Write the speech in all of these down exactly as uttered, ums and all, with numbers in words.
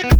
Wow.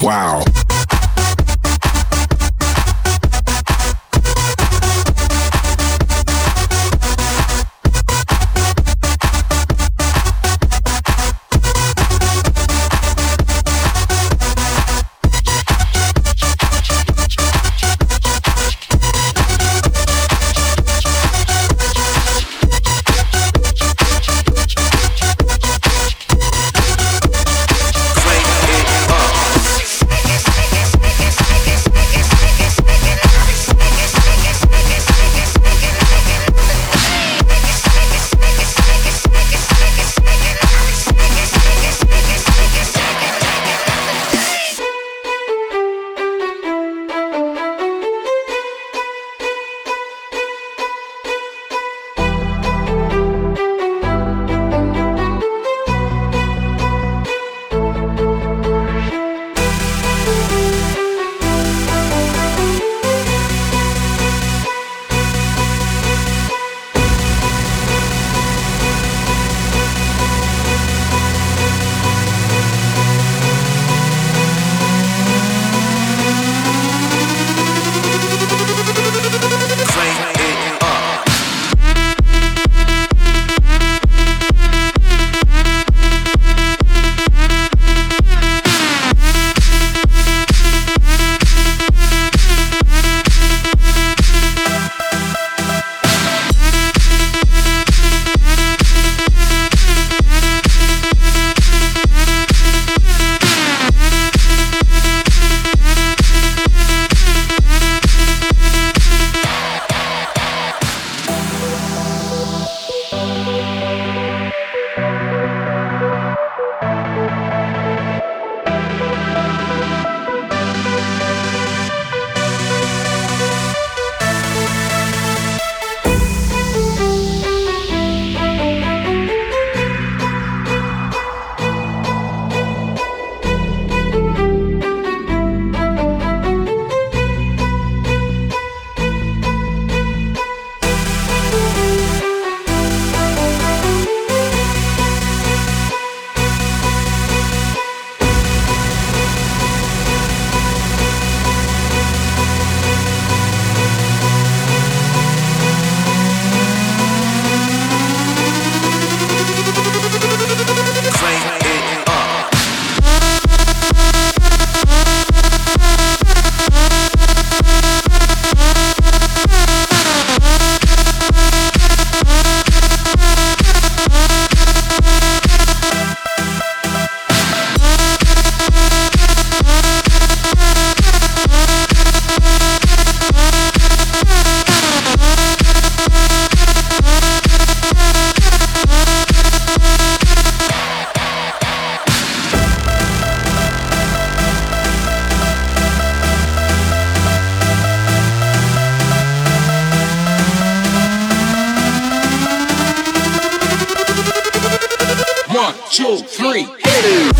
Wow. Wake it up. two, three, hit it!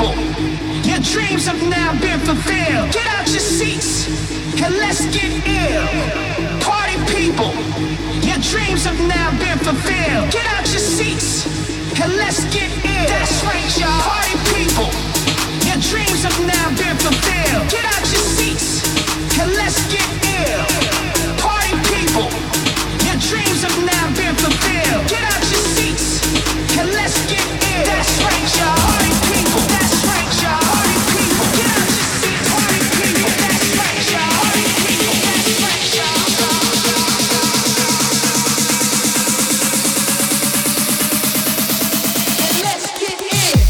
people. Your dreams have now been fulfilled. Get out your seats and let's get ill. Party people, your dreams have now been fulfilled. Get out your seats and let's get ill. That's right, y'all. Party people, your dreams have now been fulfilled. Get out your seats and let's get ill. Party people, your dreams have now been fulfilled. Get out your seats and let's get ill. That's right, y'all. Party people, that's right, y'all. Party people, get out your seats. Party people, that's right, y'all. Party people, that's right, y'all. And let's get ill.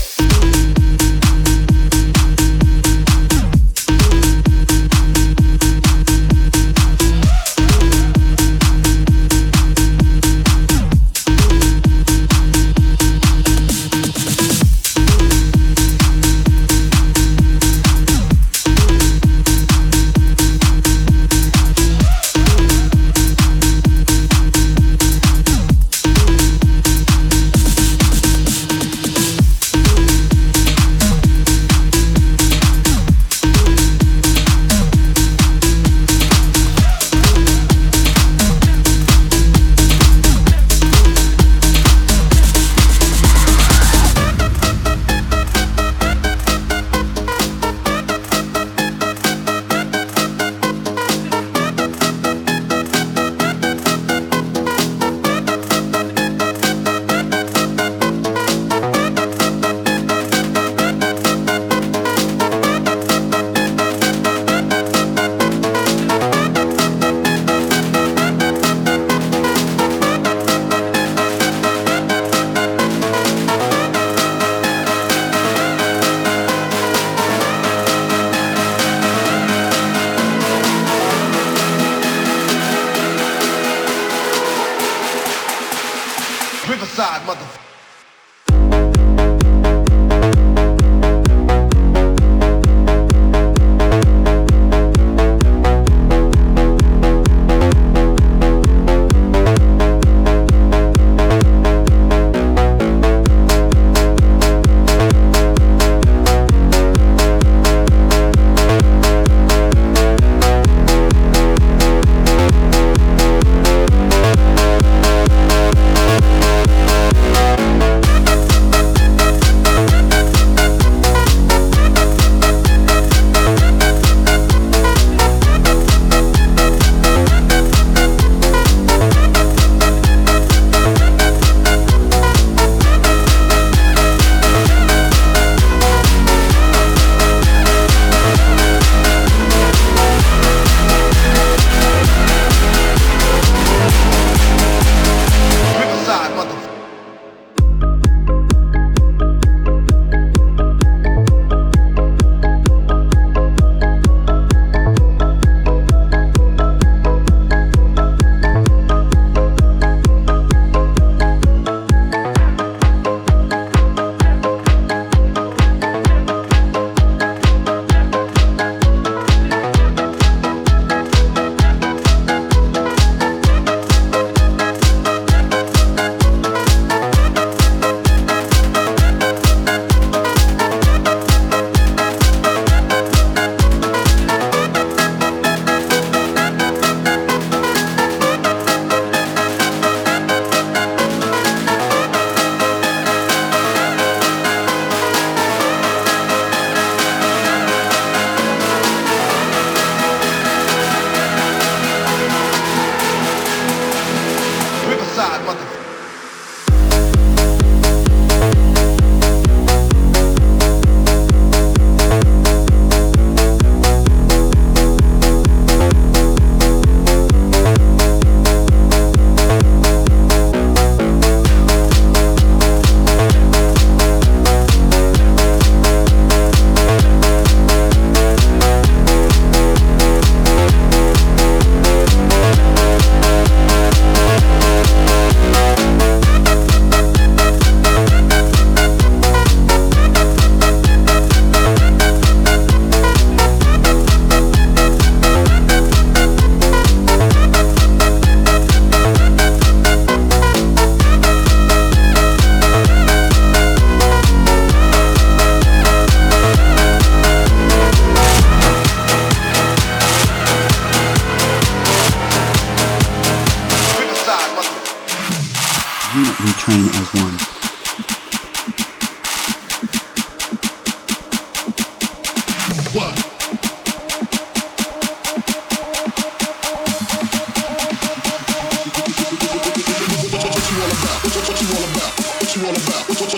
Step out,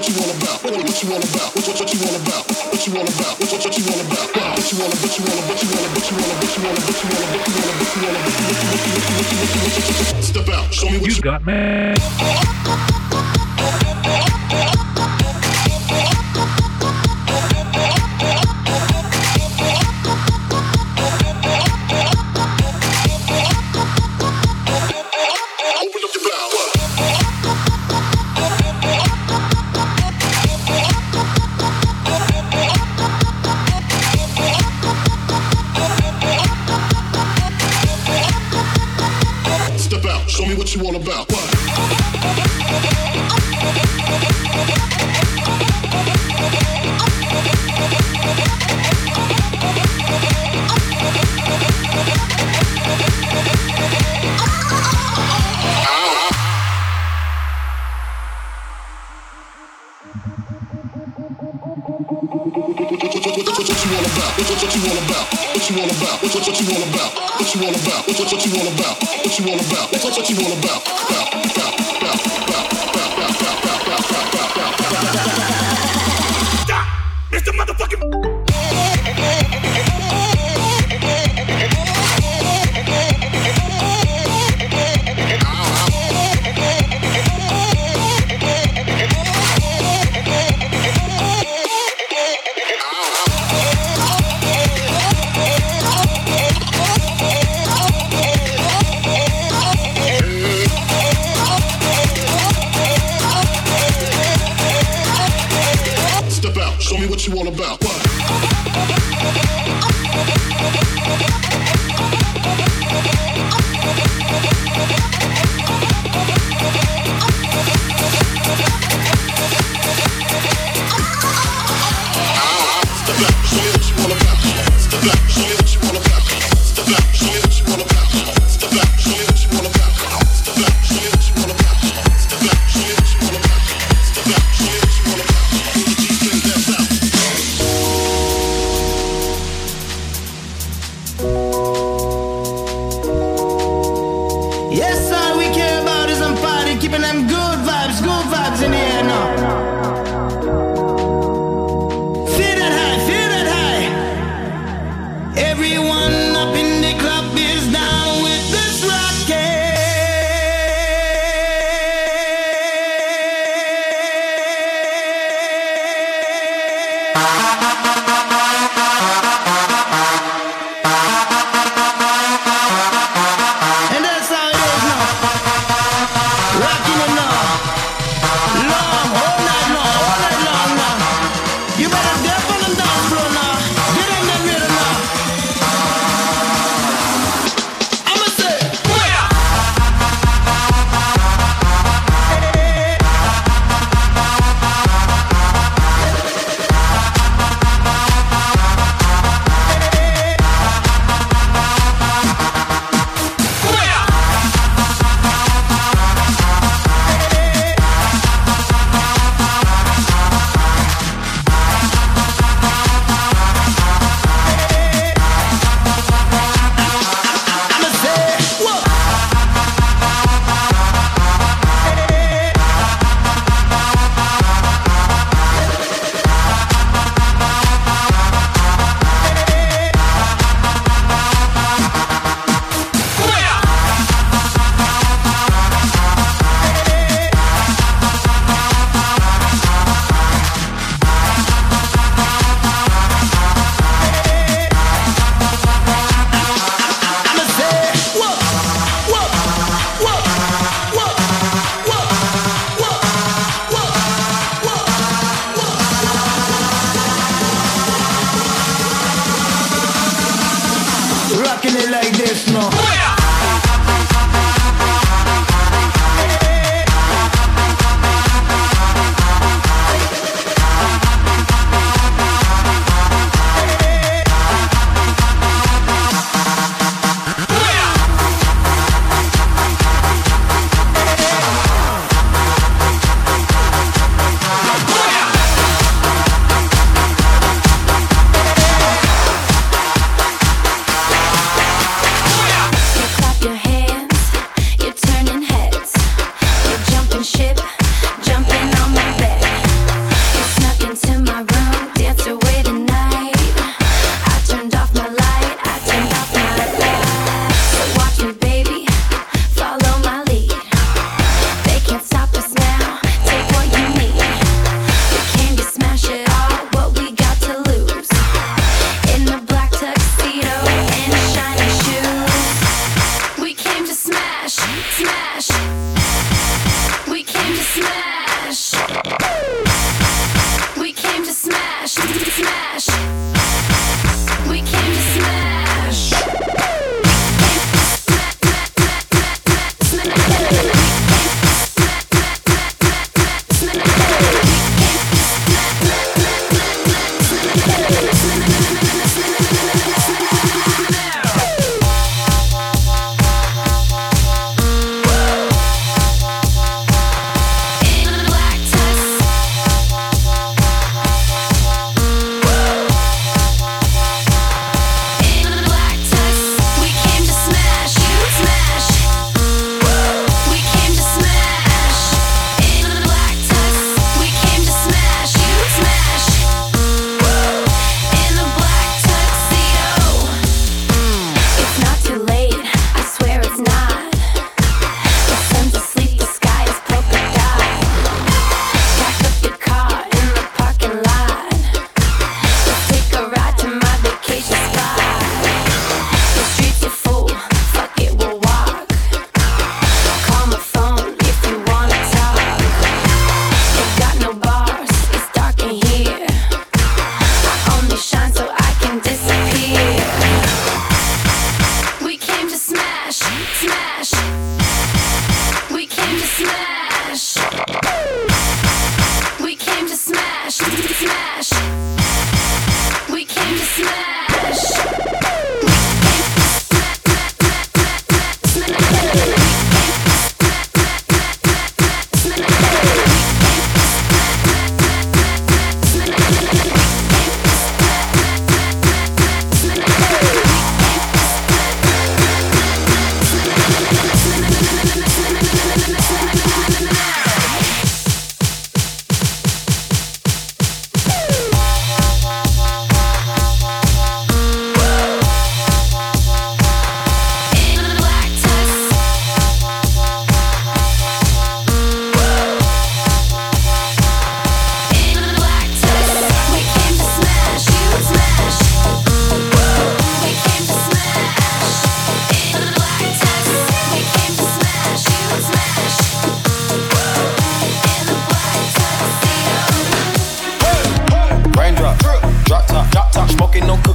show me what you got, man. You all about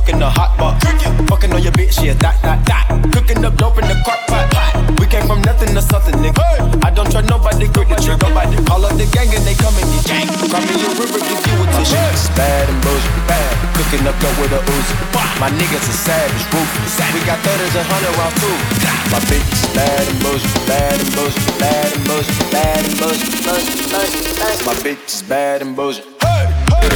fucking the hot box. Fucking on your bitch, yeah, that, that, that. Cooking up dope in the crock pot. We came from nothing to something, nigga. I don't trust nobody, grip the trigger. Call up the gang and they come and get gang. Cry me a river, give you a tissue. It's bad and bullshit, bad. Cooking up dope with a Uzi. My niggas are savage, ruthless. We got thirties and hundred round food. My bitch is bad and bullshit, bad and bullshit, bad and bullshit, bad and bullshit, bullshit, bullshit, bullshit. My bitch is bad and bullshit. Hey, hey, hey.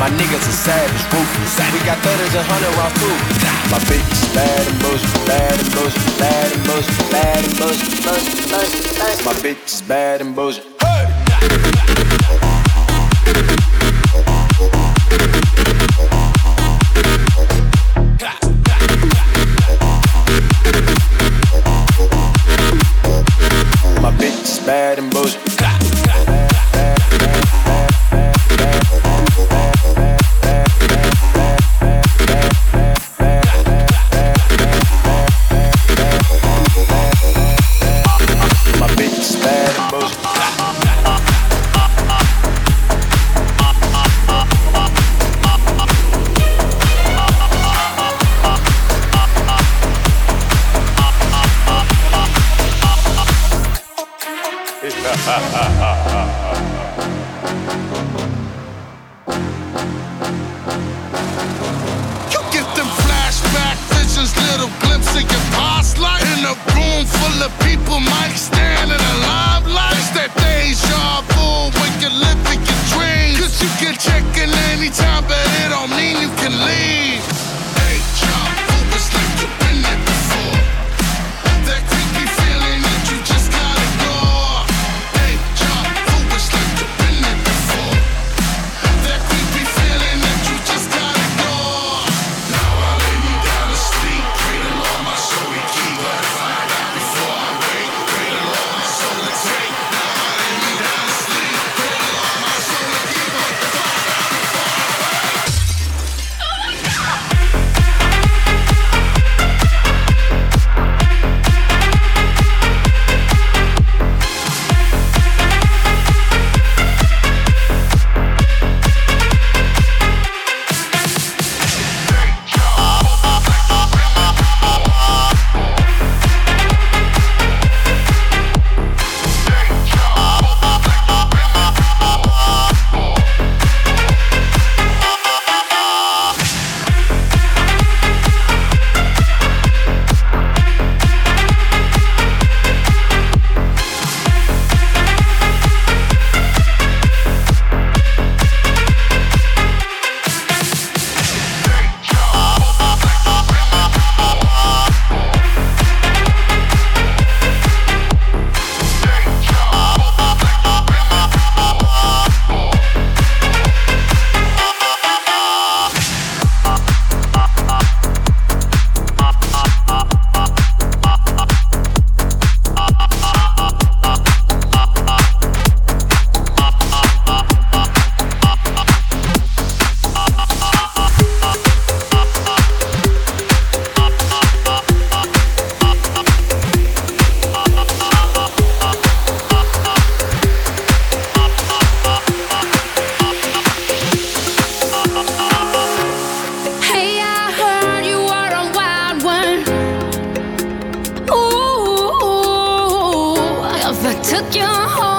My niggas are savage, ruthless. We got thudders and hundred round food. My bitch is bad and bullshit, bad and bullshit, bad and bullshit, bad and bullshit, bullshit, bullshit, bullshit. My bitch is bad and bullshit. Hey. My bitch is bad and bullshit. Took your home.